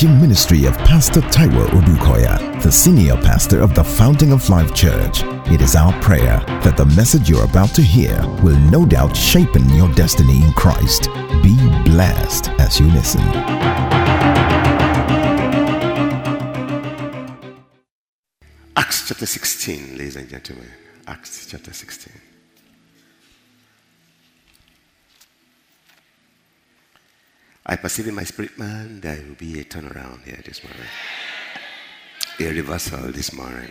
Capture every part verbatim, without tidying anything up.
teaching ministry of Pastor Taiwa Udukoya, the senior pastor of the Fountain of Life Church. It is our prayer that the message you're about to hear will no doubt shape your destiny in Christ. Be blessed as you listen. Acts chapter sixteen, ladies and gentlemen. Acts chapter sixteen. I perceive in my spirit, man, there will be a turnaround here this morning. A reversal this morning.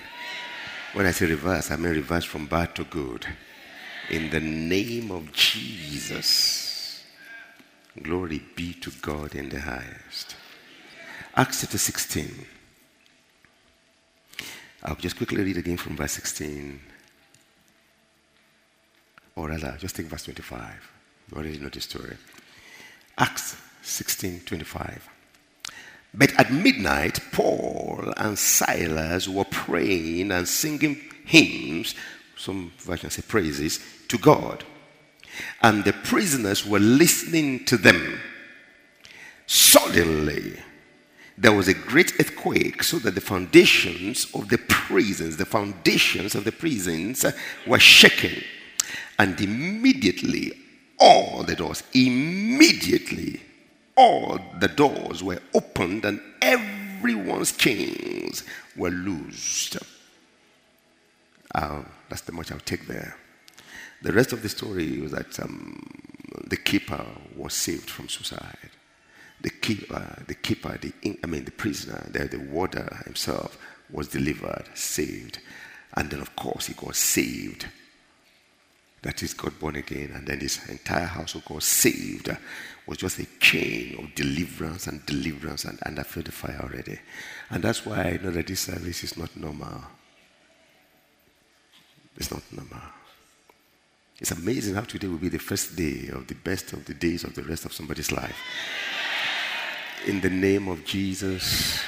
When I say reverse, I mean reverse from bad to good. In the name of Jesus. Glory be to God in the highest. Acts chapter sixteen. I'll just quickly read again from verse sixteen. Or rather, just take verse twenty-five. You already know the story. Acts sixteen twenty-five. But at midnight, Paul and Silas were praying and singing hymns, some versions say praises, to God. And the prisoners were listening to them. Suddenly, there was a great earthquake, so that the foundations of the prisons, the foundations of the prisons were shaken. And immediately, all the doors, immediately, all the doors were opened and everyone's chains were loosed. Uh, that's the much I'll take there. The rest of the story was that um, the keeper was saved from suicide. The keeper, the keeper, the I mean the prisoner, the, the warder himself was delivered, saved, and then of course he got saved. That is, got born again, and then his entire household got saved. Was just a chain of deliverance and deliverance, and, and I feel the fire already. And that's why I know that this service is not normal. It's not normal. It's amazing how today will be the first day of the best of the days of the rest of somebody's life. In the name of Jesus.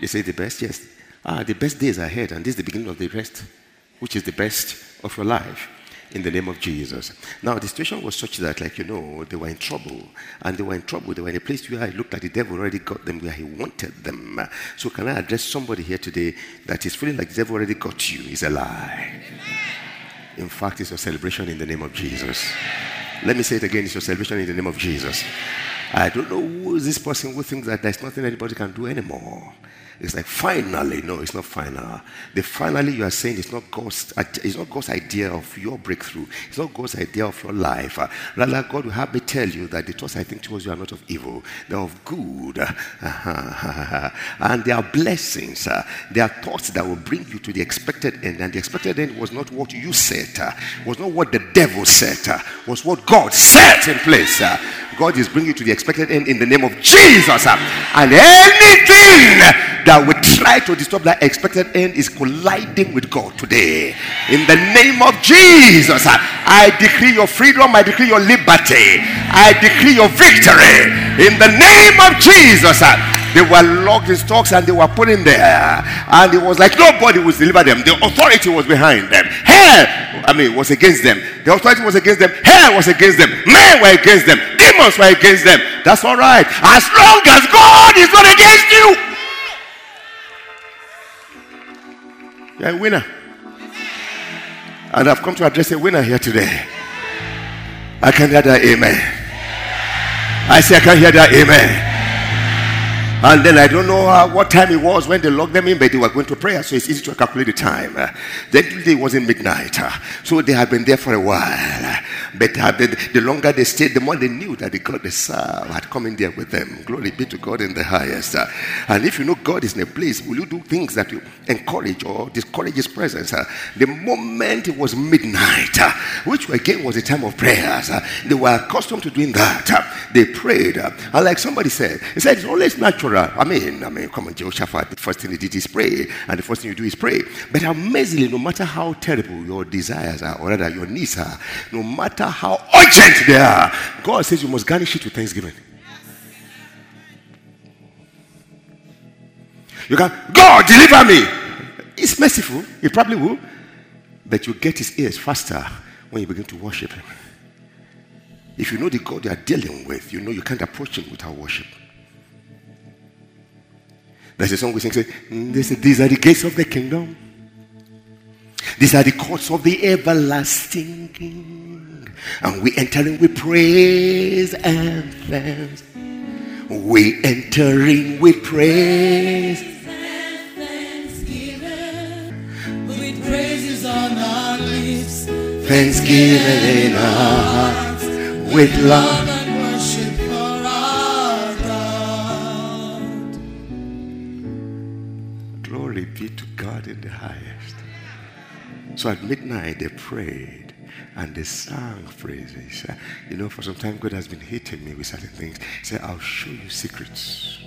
You say the best? Yes. Ah, the best days are ahead, and this is the beginning of the rest, which is the best of your life. In the name of Jesus. Now, the situation was such that, like, you know, they were in trouble. And they were in trouble. They were in a place where it looked like the devil already got them where he wanted them. So can I address somebody here today that is feeling like the devil already got you? It's a lie. In fact, it's your celebration in the name of Jesus. Let me say it again. It's your celebration in the name of Jesus. I don't know who is this person who thinks that there's nothing anybody can do anymore. It's like, finally. No, it's not final. The finally you are saying is not God's, it's not God's idea of your breakthrough. It's not God's idea of your life. Rather, God will have me tell you that the thoughts I think towards you are not of evil. They are of good. And they are blessings. They are thoughts that will bring you to the expected end. And the expected end was not what you said. Was not what the devil said. Was what God set in place. God is bringing you to the expected end in the name of Jesus. And anything that will try to disturb that expected end is colliding with God today. In the name of Jesus, I decree your freedom, I decree your liberty, I decree your victory. In the name of Jesus, they were locked in stocks and they were put in there. And it was like nobody would deliver them. The authority was behind them. Hell, I mean, was against them. The authority was against them. Hell was against them. Men were against them. Demons were against them. That's all right. As long as God is not against you, you're a winner. And I've come to address a winner here today. I can hear that amen. I say I can hear that amen. And then I don't know uh, what time it was when they locked them in, but they were going to prayer, so it's easy to calculate the time. Uh, then it wasn't midnight, uh, so they had been there for a while. But uh, the, the longer they stayed, the more they knew that the God they serve had come in there with them. Glory be to God in the highest. Uh, and if you know God is in a place, will you do things that you encourage or discourage His presence? Uh, the moment it was midnight, uh, which again was a time of prayers, uh, they were accustomed to doing that. Uh, they prayed, uh, and like somebody said, he said it's always natural. I mean, I mean, come on, Joshua, the first thing he did is pray, and the first thing you do is pray. But amazingly, no matter how terrible your desires are, or rather your needs are, no matter how urgent they are, God says you must garnish it with thanksgiving. You can, God, deliver me. It's merciful, He probably will, but you get His ears faster when you begin to worship Him. If you know the God you are dealing with, you know you can't approach Him without worship. There's a song we sing, say, these are the gates of the kingdom. These are the courts of the everlasting King. And we enter in with praise and thanks. We enter in with praise and thanksgiving. With praises on our lips. Thanksgiving in our hearts. With love and worship for our God. Glory be to God in the highest. So at midnight they prayed and they sang praises. You know, for some time God has been hitting me with certain things. He said, I'll show you secrets.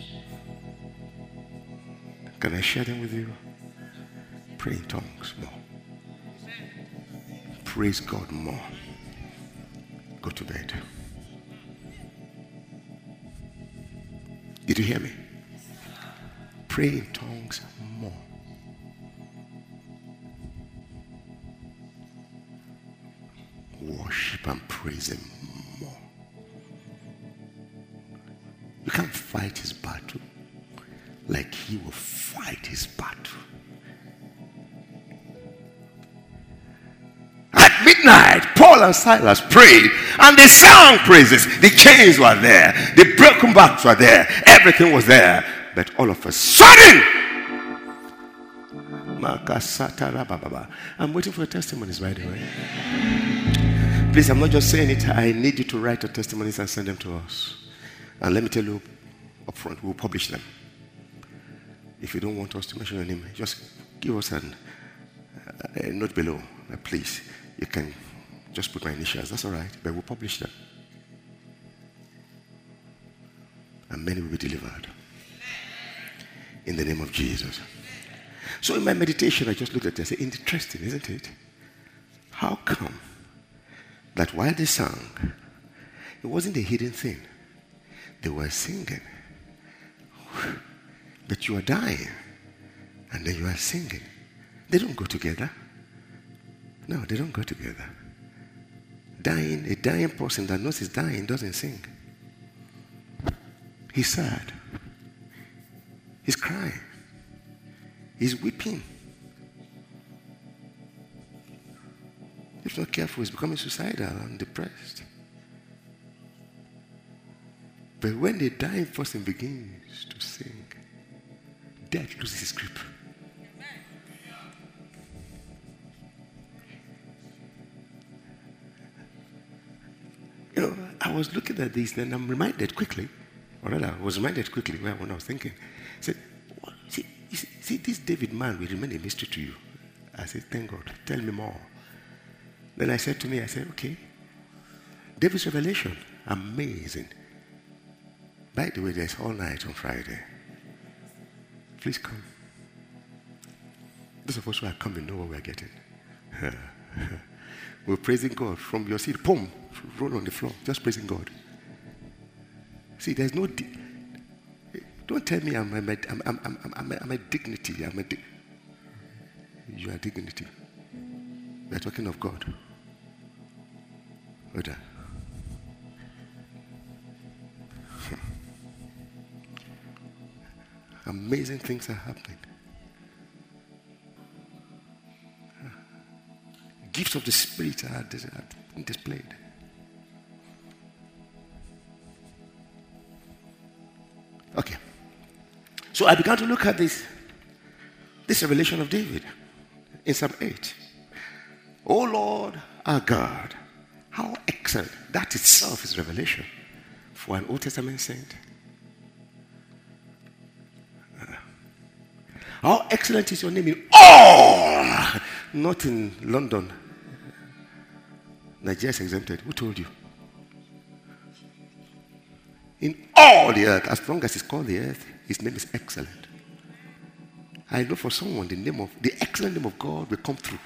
Can I share them with you? Pray in tongues more. Praise God more. Go to bed. Did you hear me? Pray in tongues more. Worship and praise him more. You can't fight his battle like he will fight his battle. At midnight, Paul and Silas prayed and they sang praises. The chains were there. The broken backs were there. Everything was there. But all of a sudden, I'm waiting for your testimonies, by the way. Please, I'm not just saying it. I need you to write your testimonies and send them to us. And let me tell you up front, we'll publish them. If you don't want us to mention your name, just give us an, a note below. Please, you can just put my initials. That's all right. But we'll publish them. And many will be delivered. In the name of Jesus. So in my meditation, I just looked at it and said, interesting, isn't it? How come that while they sang, it wasn't a hidden thing? They were singing. But you are dying, and then you are singing. They don't go together. No, they don't go together. Dying, a dying person that knows he's dying doesn't sing. He's sad. He's crying. He's weeping. If not careful, he's becoming suicidal and depressed. But when the dying person begins to sing, death loses its grip. You know, I was looking at this, and I'm reminded quickly, or rather, I was reminded quickly when I was thinking. I said, see, see, this David man will remain a mystery to you. I said, thank God, tell me more. Then I said to me, I said, okay, David's revelation, amazing. By the way, there's all night on Friday. Please come. Those of us who are coming know what we're getting. We're praising God from your seat. Boom, roll on the floor, just praising God. See, there's no, di- don't tell me I'm, I'm, I'm, I'm, I'm, I'm, I'm a dignity. I'm a di- you are dignity. We are talking of God. Hold on. Amazing things are happening. Gifts of the Spirit are displayed. Okay. So I began to look at this, this revelation of David in Psalm eight. Oh Lord, our God, how excellent. That itself is revelation for an Old Testament saint. How excellent is your name in all, not in London. Nigeria is exempted. Who told you? In all the earth, as long as it's called the earth, his name is excellent. I know for someone, the name of the excellent name of God will come through.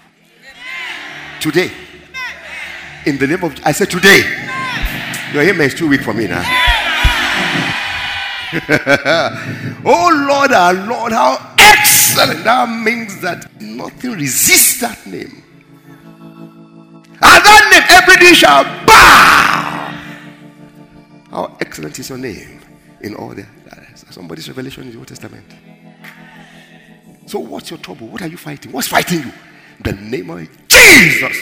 Today, in the name of, I said today. Your amen is too weak for me now. Oh Lord, our Lord, how excellent. That means that nothing resists that name. At that name, every knee shall bow. How excellent is your name in all the, somebody's revelation in the Old Testament. So what's your trouble? What are you fighting? What's fighting you? The name of Jesus.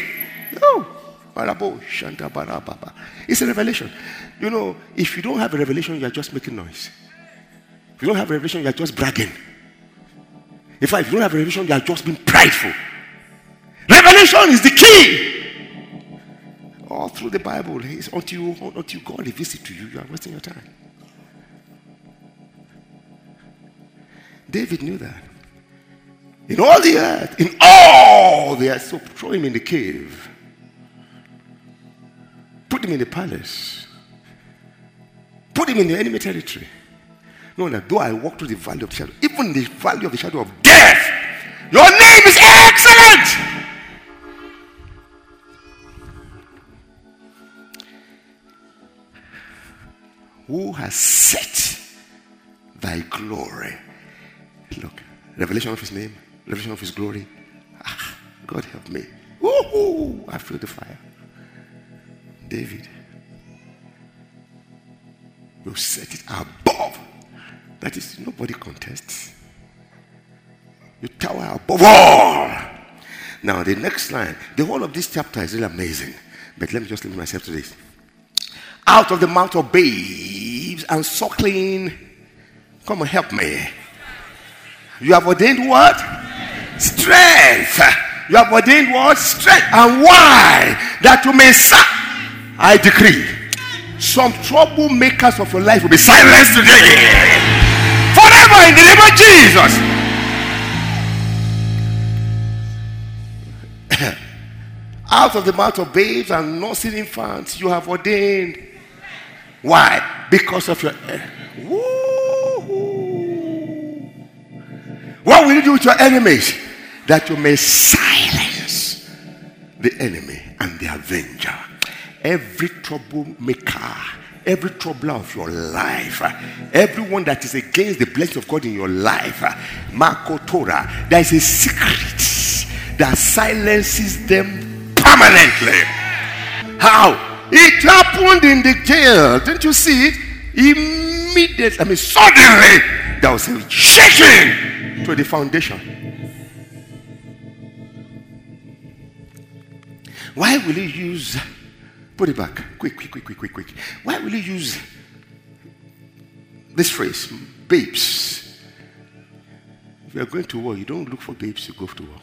No. It's a revelation. You know, if you don't have a revelation, you are just making noise. If you don't have a revelation, you are just bragging. In fact, if you don't have a revelation, you are just being prideful. Revelation is the key. All through the Bible, it's until, until God reveals it to you, you are wasting your time. David knew that. In all the earth, in all the earth, so throw him in the cave. Put him in the palace. Put him in the enemy territory. No, that though I walk through the valley of the shadow, even the valley of the shadow of death, your name is excellent. Who has set thy glory? Look, revelation of his name, revelation of his glory. Ah, God help me. Woo-hoo, I feel the fire. David will set it above. That is, nobody contests. You tower above all. Now, the next line, the whole of this chapter is really amazing. But let me just limit myself to this. Out of the mouth of babes and suckling. Come and help me. You have ordained what? Strength. You have ordained what? Strength. And why? That you may suck. I decree. Some troublemakers of your life will be silenced today. Forever in the name of Jesus. Out of the mouth of babes and nursing infants, you have ordained. Why? Because of your woo-hoo. What will you do with your enemies? That you may silence the enemy and the avenger. Every troublemaker, every troubler of your life, everyone that is against the blessing of God in your life, Marco Torah, there is a secret that silences them permanently. How? It happened in the jail. Didn't you see it? Immediately, I mean, suddenly, there was a shaking to the foundation. Why will he use, put it back, quick, quick, quick, quick, quick, quick. Why will he use this phrase, babes? If you are going to war, you don't look for babes to go to war.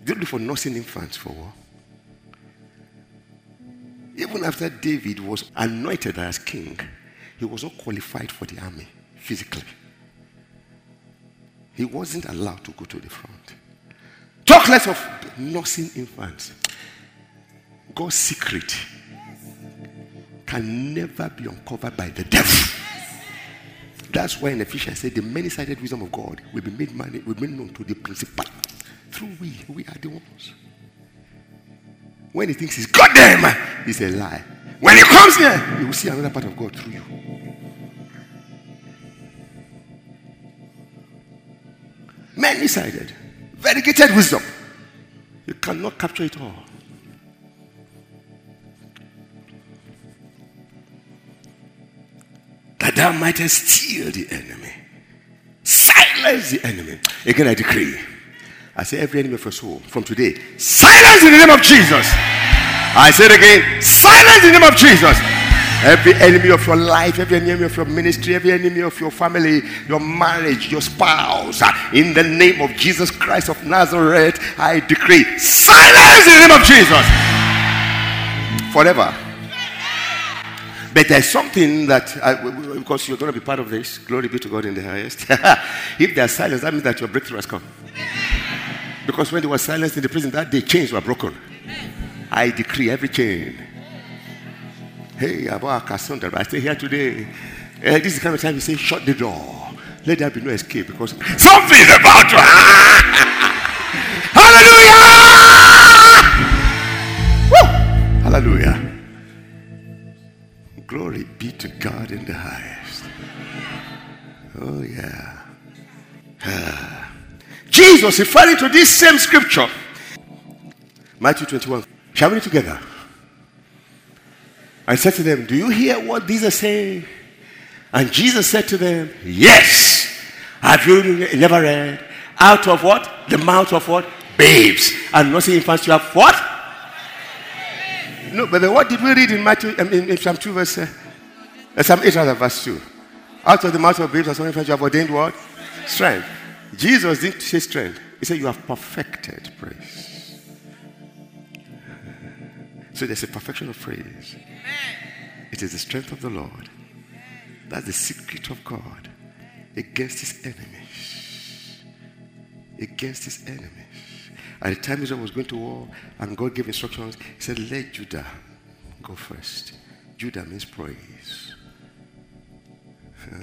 You don't look for nursing infants for war. Even after David was anointed as king, he was not qualified for the army physically. He wasn't allowed to go to the front. Talk less of nursing infants. God's secret can never be uncovered by the devil. That's why in Ephesians it said the many-sided wisdom of God will be made man, will be made known to the principal. Through we, we are the ones. When he thinks he's goddamn, it's a lie. When he comes here, he will see another part of God through you. Many-sided, variegated wisdom. You cannot capture it all. That thou mightest steal the enemy, silence the enemy. Again, I decree. I say every enemy of your soul from today, silence in the name of Jesus. I say it again, silence in the name of Jesus. Every enemy of your life, every enemy of your ministry, every enemy of your family, your marriage, your spouse, in the name of Jesus Christ of Nazareth, I decree, silence in the name of Jesus. Forever. But there's something that, I, because you're going to be part of this, glory be to God in the highest. If there's silence, that means that your breakthrough has come. Because when they were silenced in the prison that day, chains were broken. I decree every chain. Hey, I stay here today. Uh, this is the kind of time you say, shut the door. Let there be no escape because something is about to happen. Hallelujah! Woo! Hallelujah. Glory be to God in the highest. Oh, yeah. Uh, Jesus referring to this same scripture. Matthew twenty-one. Shall we read together? I said to them, do you hear what these are saying? And Jesus said to them, yes. Have you never read? Out of what? The mouth of what? Babes. And not say infants, you have what? No, but what did we read in Matthew, in, in Psalm two, verse, uh, Psalm eight, rather, verse two? Out of the mouth of babes and infants, you have ordained what? Strength. Jesus didn't say strength. He said, you have perfected praise. So there's a perfection of praise. It is the strength of the Lord. That's the secret of God against his enemies. Against his enemies. At the time Israel was going to war and God gave instructions, he said, let Judah go first. Judah means praise. Uh,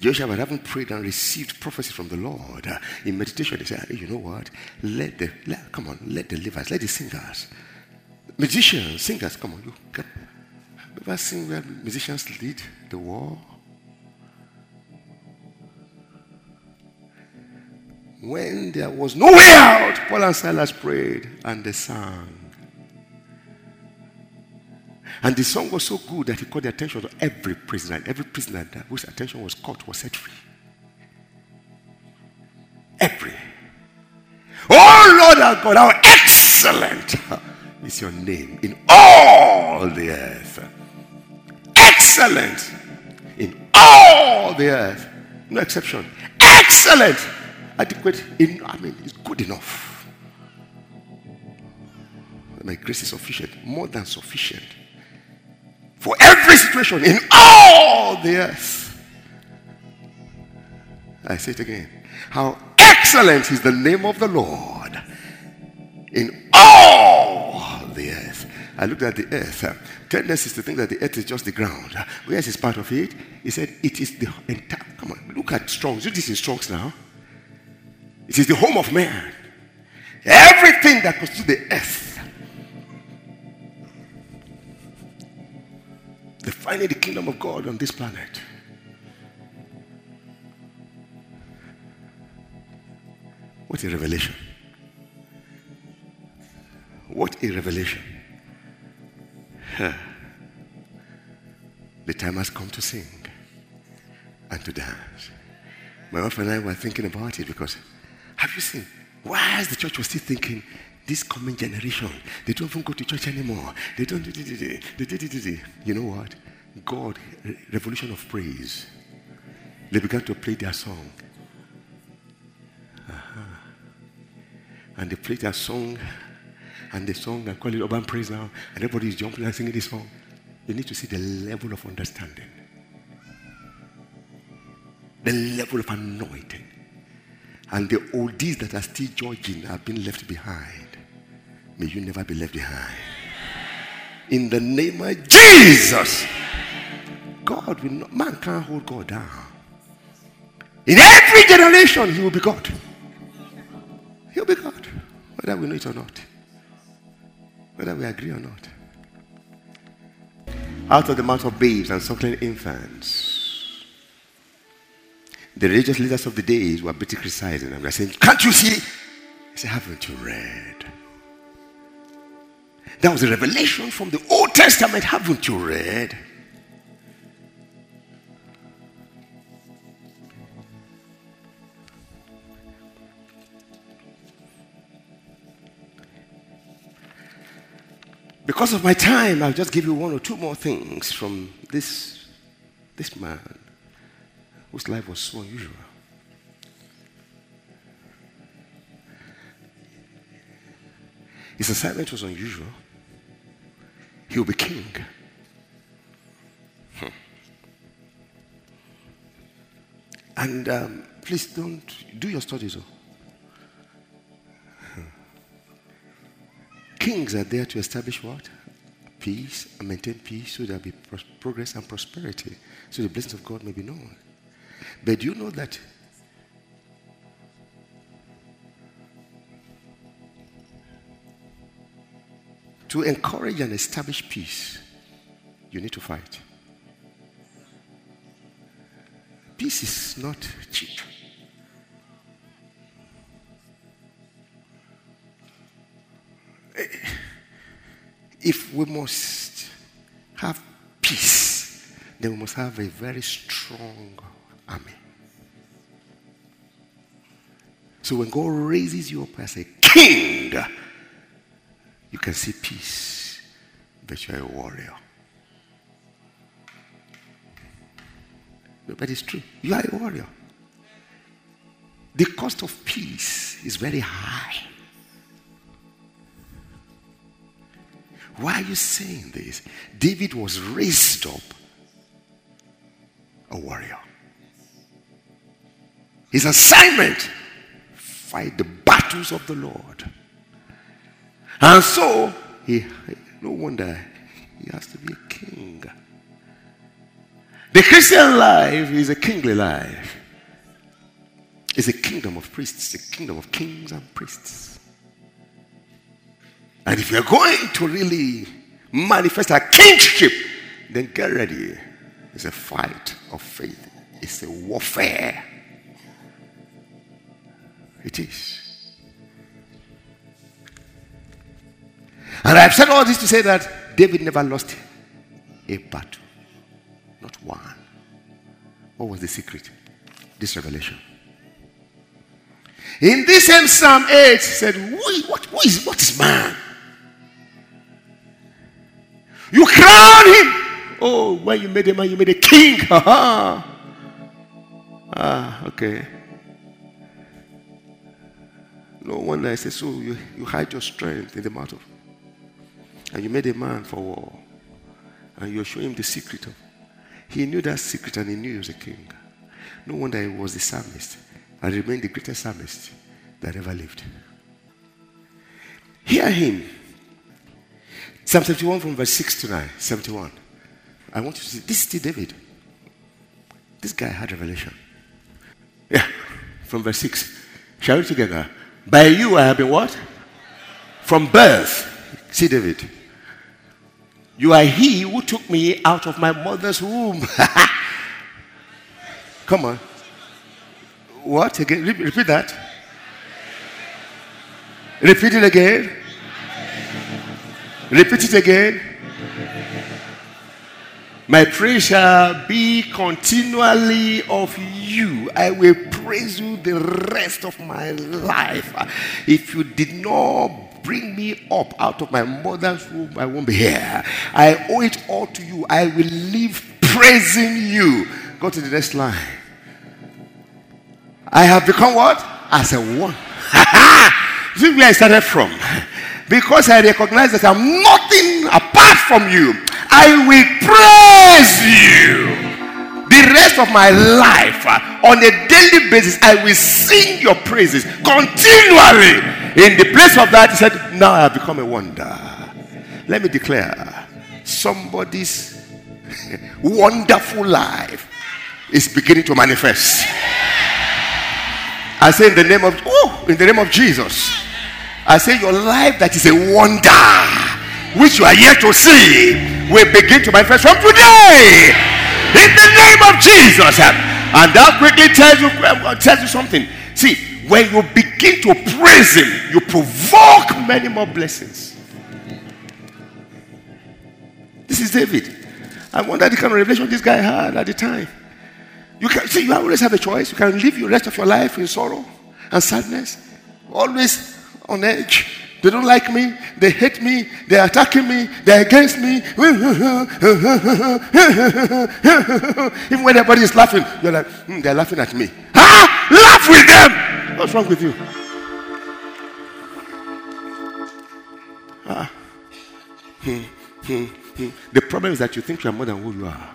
Joshua had haven't prayed and received prophecy from the Lord. Uh, in meditation, they said, hey, you know what? Let the, let, come on, let the Levites, let the singers, musicians, singers, come on, you can. Ever seen where musicians lead the war? When there was no way out, Paul and Silas prayed and they sang. And the song was so good that it caught the attention of every prisoner. Every prisoner whose attention was caught was set free. Every. Oh Lord our God, how excellent is your name in all the earth. Excellent in all the earth. No exception. Excellent. Adequate, in, I mean, it's good enough. My grace is sufficient, more than sufficient. For every situation in all the earth. I say it again. How excellent is the name of the Lord in all the earth. I looked at the earth. Uh, tendency is to think that the earth is just the ground. Uh, where's is part of it? He said it is the entire. Come on, look at Strong's. You this in Strong's now. It is the home of man. Everything that constitutes the earth. Defining the kingdom of God on this planet. What a revelation. What a revelation. Huh. The time has come to sing and to dance. My wife and I were thinking about it because... Have you seen? Why is the church was still thinking, this coming generation, they don't even go to church anymore. They don't do this. You know what? God, revolution of praise. They began to play their song. Uh-huh. And they played their song, and they song, and call it urban praise now, and everybody is jumping and singing this song. You need to see the level of understanding. The level of anointing. And the oldies that are still judging have been left behind. May you never be left behind. In the name of Jesus. God will not, man can't hold God down. In every generation, he will be God. He will be God. Whether we know it or not. Whether we agree or not. Out of the mouth of babes and suckling infants. The religious leaders of the days were a bit criticizing them. They're saying, can't you see? They say, haven't you read? That was a revelation from the Old Testament. Haven't you read? Because of my time, I'll just give you one or two more things from this, this man. Whose life was so unusual. His assignment was unusual. He will be king. Hmm. And um, please don't do your studies. Hmm. Kings are there to establish what? Peace and maintain peace so there will be pro- progress and prosperity, so the blessings of God may be known. But do you know that to encourage and establish peace, you need to fight? Peace is not cheap. If we must have peace, then we must have a very strong army. So when God raises you up as a king, you can see peace, but you're a warrior. But it's true. You are a warrior. The cost of peace is very high. Why are you saying this? David was raised up a warrior. His assignment, fight the battles of the Lord. And so, he, no wonder he has to be a king. The Christian life is a kingly life. It's a kingdom of priests, a kingdom of kings and priests. And if you're going to really manifest a kingship, then get ready. It's a fight of faith. It's a warfare. It is. And I've said all this to say that David never lost a battle. Not one. What was the secret? This revelation. In this same Psalm eight, said, who, what, who is, what is man? You crown him. Oh, when you made a man, you made a king. Ha-ha. Ah, okay. No wonder I said, so you, you hide your strength in the mouth of, and you made a man for war, and you show him the secret of. He knew that secret, and he knew he was a king. No wonder he was the psalmist. I remain the greatest psalmist that ever lived. Hear him. Psalm seventy-one from verse six to nine. seventy-one. I want you to see. This is still David. This guy had revelation. Yeah. From verse six. Shall we together? By you I have been what? From birth. See David. You are he who took me out of my mother's womb. Come on. What? Again? Repeat that. Repeat it again. Repeat it again. My praise shall be continually of you. I will praise you the rest of my life. If you did not bring me up out of my mother's womb, I won't be here. I owe it all to you. I will live praising you. Go to the next line. I have become what? As a one. This is where I started from. Because I recognize that I'm nothing apart from you. I will praise you the rest of my life. On a daily basis, I will sing your praises continually. In the place of that, he said, now I have become a wonder. Let me declare, somebody's wonderful life is beginning to manifest. I say in the name of oh, in the name of Jesus, I say your life that is a wonder, which you are yet to see, will begin to manifest from today. In the name of Jesus, and that quickly tells you tells you something. See, when you begin to praise Him, you provoke many more blessings. This is David. I wonder the kind of revelation this guy had at the time. You can see, you always have a choice. You can live the rest of your life in sorrow and sadness, always on edge. They don't like me. They hate me. They're attacking me. They're against me. Even when everybody is laughing, you're like, mm, they're laughing at me. Ah, laugh with them. What's wrong with you? Ah. Hmm, hmm, hmm. The problem is that you think you are more than who you are.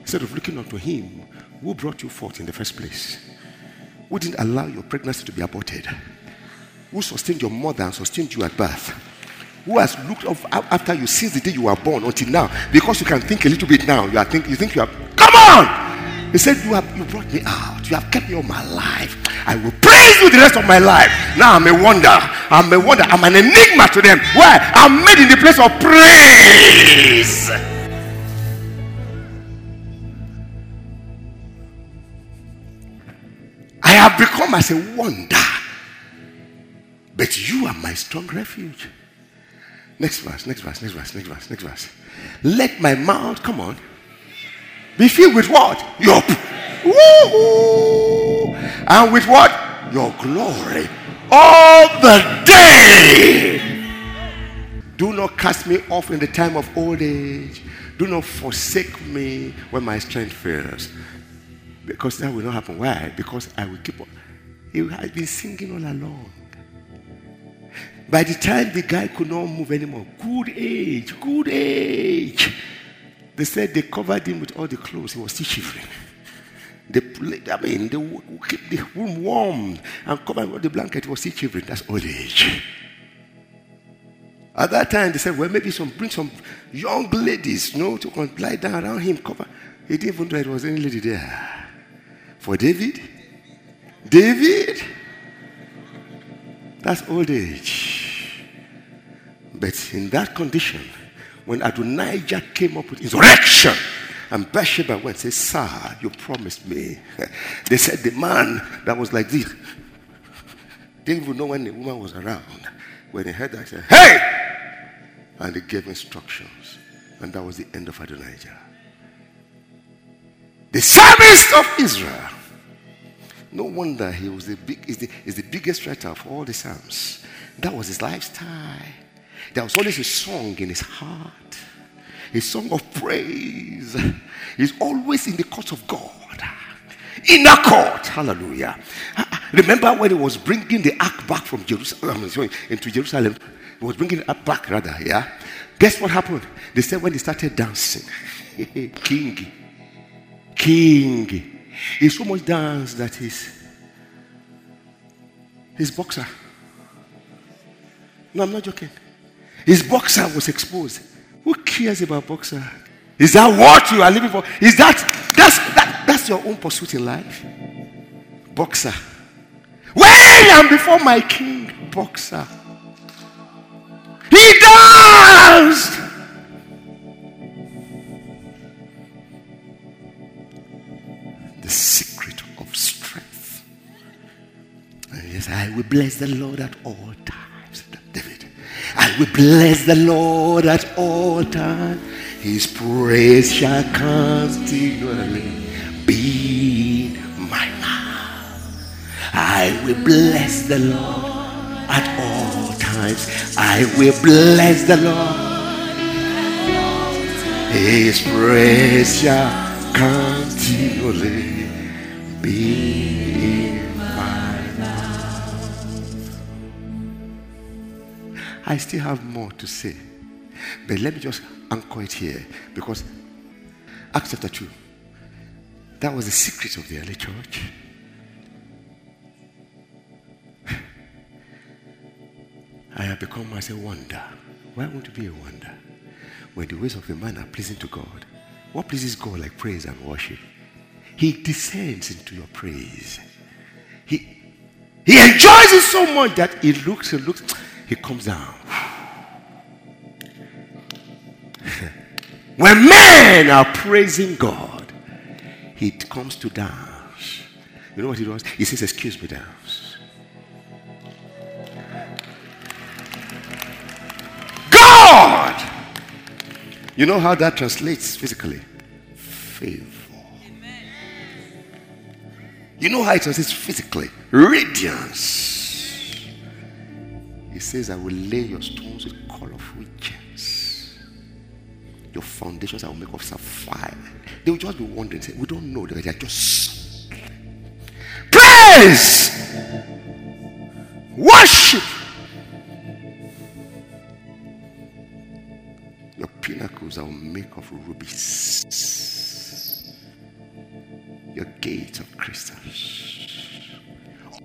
Instead of looking unto Him who brought you forth in the first place, who didn't allow your pregnancy to be aborted, who sustained your mother and sustained you at birth, who has looked after you since the day you were born until now, because you can think a little bit now. You are think you think you are. Come on! He said, "You have you brought me out. You have kept me all my life. I will praise you the rest of my life." Now I'm a wonder. I'm a wonder. I'm an enigma to them. Why? I'm made in the place of praise. I have become as a wonder, but you are my strong refuge. Next verse, next verse, next verse, next verse, next verse. Let my mouth, come on, be filled with what? Your praise. Woo-hoo. And with what? your glory all the day. Do not cast me off in the time of old age. Do not forsake me when my strength fails. Because that will not happen. Why? Because I will keep on. He had been singing all along. By the time the guy could not move anymore, good age, good age. They said they covered him with all the clothes. He was still shivering. They, I mean, they would keep the room warm and cover him with the blanket. He was still shivering. That's old age. At that time, they said, well, maybe some bring some young ladies, you know, to lie down around him, cover. He didn't even know it was any lady there. For David? David? That's old age. But in that condition, when Adonijah came up with insurrection, and Bathsheba went and said, sir, you promised me. They said the man that was like this didn't even know when the woman was around. When he heard that, he said, hey! And they gave instructions. And that was the end of Adonijah. The service of Israel. No wonder he was the big is the, is the biggest writer of all the Psalms. That was his lifestyle. There was always a song in his heart. A song of praise. He's always in the court of God. Inner court. Hallelujah. Remember when he was bringing the ark back from Jerusalem, sorry, into Jerusalem. He was bringing it back, rather, yeah? Guess what happened? They said when they started dancing, king, king, he so much danced that his, his boxer, no, I'm not joking, his boxer was exposed. Who cares about boxer? Is that what you are living for? Is that, that's, that, that's your own pursuit in life? Boxer. When I'm before my king, boxer. He danced. The secret of strength. And yes, I will bless the Lord at all times. David, I will bless the Lord at all times. His praise shall continually be my mouth. I will bless the Lord at all times. I will bless the Lord. His praise shall continually be in my mouth. I still have more to say, but let me just anchor it here, because Acts chapter two, that was the secret of the early church. I have become as a wonder. Why won't you be a wonder? When the ways of the man are pleasing to God. What pleases God like praise and worship? He descends into your praise. He, he enjoys it so much that he looks, he looks, he comes down. When men are praising God, he comes to dance. You know what he does? He says, excuse me, dance. You know how that translates physically? Favor. Amen. You know how it translates physically? Radiance. He says, I will lay your stones with colorful gems. Your foundations I will make of sapphire. They will just be wondering. Say, we don't know. They are just praise. Worship. Your pinnacles I will make of rubies. Your gates of crystals.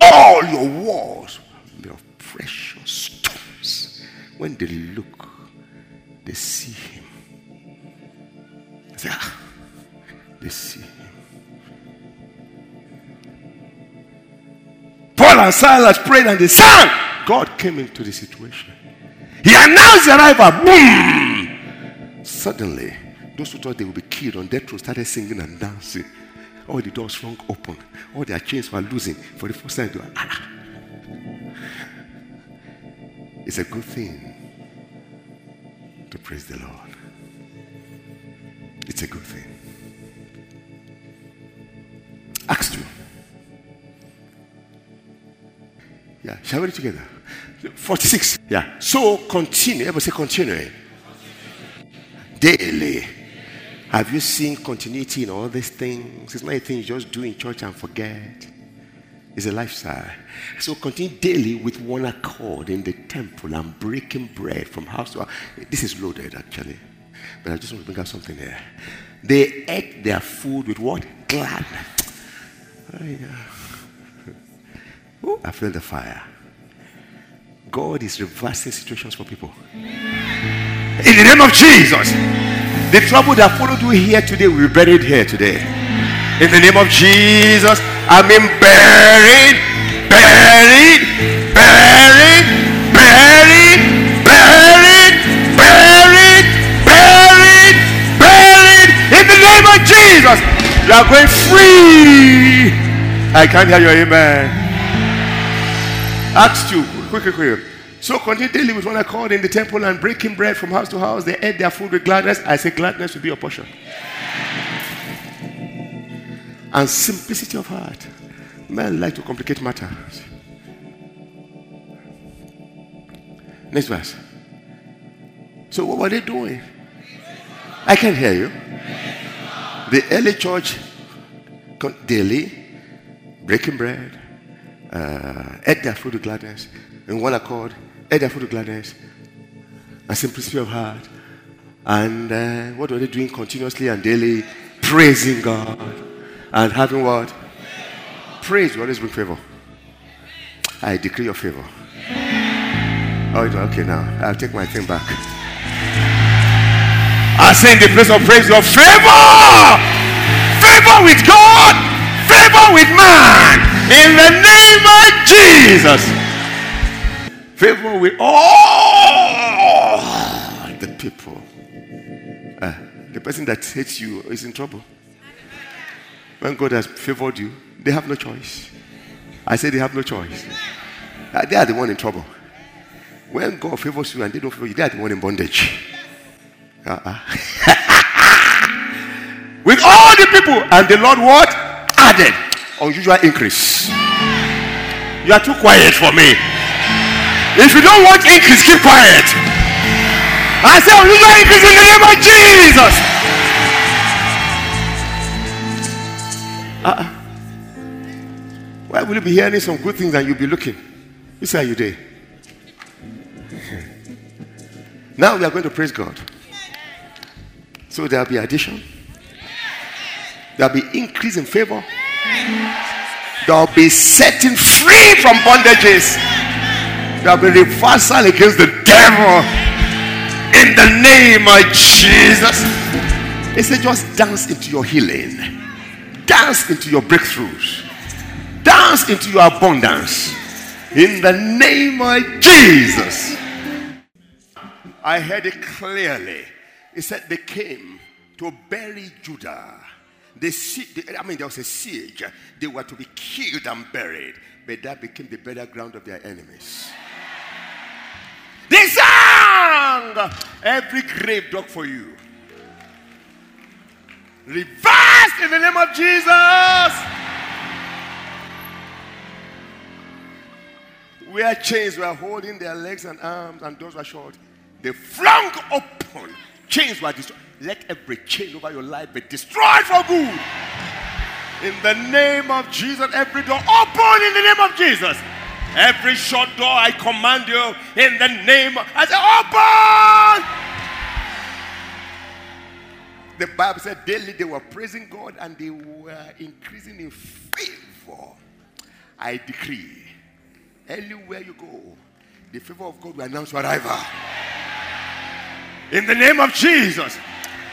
All your walls will be of precious stones. When they look, they see him. They see him. Paul and Silas prayed and they sang. God came into the situation. He announced the arrival. Boom! Suddenly, those who thought they would be killed on death row started singing and dancing. All the doors flung open. All their chains were losing. For the first time, they were, ah. It's a good thing to praise the Lord. It's a good thing. Acts two. Yeah, shall we read together? forty-six. Yeah. So continue. Everybody say continue. Daily. Have you seen continuity in all these things? It's not a thing you just do in church and forget. It's a lifestyle. So continue daily with one accord in the temple and breaking bread from house to house. This is loaded actually. But I just want to bring up something here. They ate their food with what? Gladness. Oh, yeah. Ooh, I feel the fire. God is reversing situations for people. In the name of Jesus. The trouble that followed you here today will be buried here today. In the name of Jesus. I mean buried, buried, buried, buried, buried, buried, buried, buried. In the name of Jesus. You are going free. I can't hear your amen. Acts two, quick, quick, quick. So continue daily with one accord in the temple and breaking bread from house to house. They ate their food with gladness. I say gladness will be your portion. And simplicity of heart. Men like to complicate matters. Next verse. So what were they doing? I can hear you. The early church daily breaking bread. Uh, ate their food with gladness, in one accord, ate their food with gladness, and simplicity of heart. And uh, what were they doing continuously and daily? Praising God. And having what? Praise will always bring favor. I decree your favor. Oh, okay, now I'll take my thing back. I say in the place of praise, your favor! Favor with God! Favor with man! In the name of Jesus. Favor with all the people. Uh, the person that hates you is in trouble. When God has favored you, they have no choice. I say they have no choice. Uh, they are the one in trouble. When God favors you and they don't favor you, they are the one in bondage. Uh-uh. With all the people, and the Lord what? Added. Unusual increase. You are too quiet for me. If you don't want increase, keep quiet. I say unusual increase in the name of Jesus. Uh-uh. Why will you be hearing some good things and you'll be looking? This is how you do. Now we are going to praise God. So there will be addition. There will be increase in favor. They'll be setting free from bondages. There'll be reversal against the devil. In the name of Jesus. He said, just dance into your healing. Dance into your breakthroughs. Dance into your abundance. In the name of Jesus. I heard it clearly. He said they came to bury Judah. They see, they, I mean, there was a siege. They were to be killed and buried. But that became the burial ground of their enemies. They sang, every grave dug for you. Reversed in the name of Jesus. Where chains were holding their legs and arms and doors were shut, they flung open. Chains were destroyed. Let every chain over your life be destroyed for good. In the name of Jesus, every door open in the name of Jesus. Every shut door, I command you in the name of, I say, open! The Bible said daily they were praising God and they were increasing in favor. I decree, anywhere you go, the favor of God will announce your arrival. In the name of Jesus.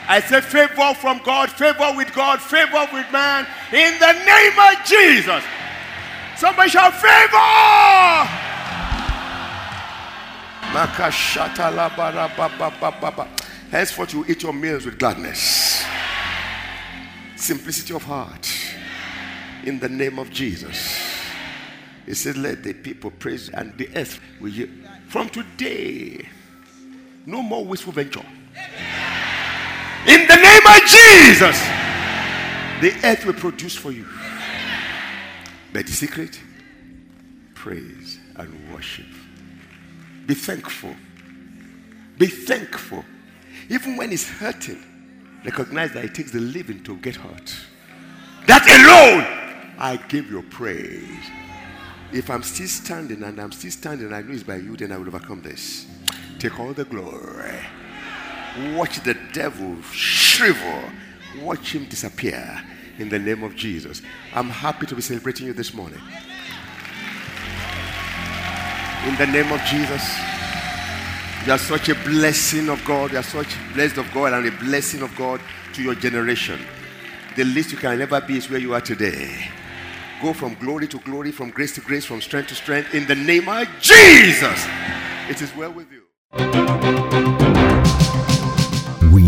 I say favor from God, favor with God, favor with man. In the name of Jesus. Somebody shall favor. Henceforth you eat your meals with gladness. Simplicity of heart. In the name of Jesus. It says let the people praise and the earth will yield. From today, no more wasteful venture. In the name of Jesus, the earth will produce for you. But the secret, praise. and worship. Be thankful. Be thankful. Even when it's hurting, recognize that it takes the living to get hurt. That alone, I give you praise. If I'm still standing and I'm still standing, I know it's by you, then I will overcome this. Take all the glory. Watch the devil shrivel. Watch him disappear in the name of Jesus. I'm happy to be celebrating you this morning. In the name of Jesus. You are such a blessing of God. You are such blessed of God and a blessing of God to your generation. The least you can ever be is where you are today. Go from glory to glory, from grace to grace, from strength to strength. In the name of Jesus, it is well with you. We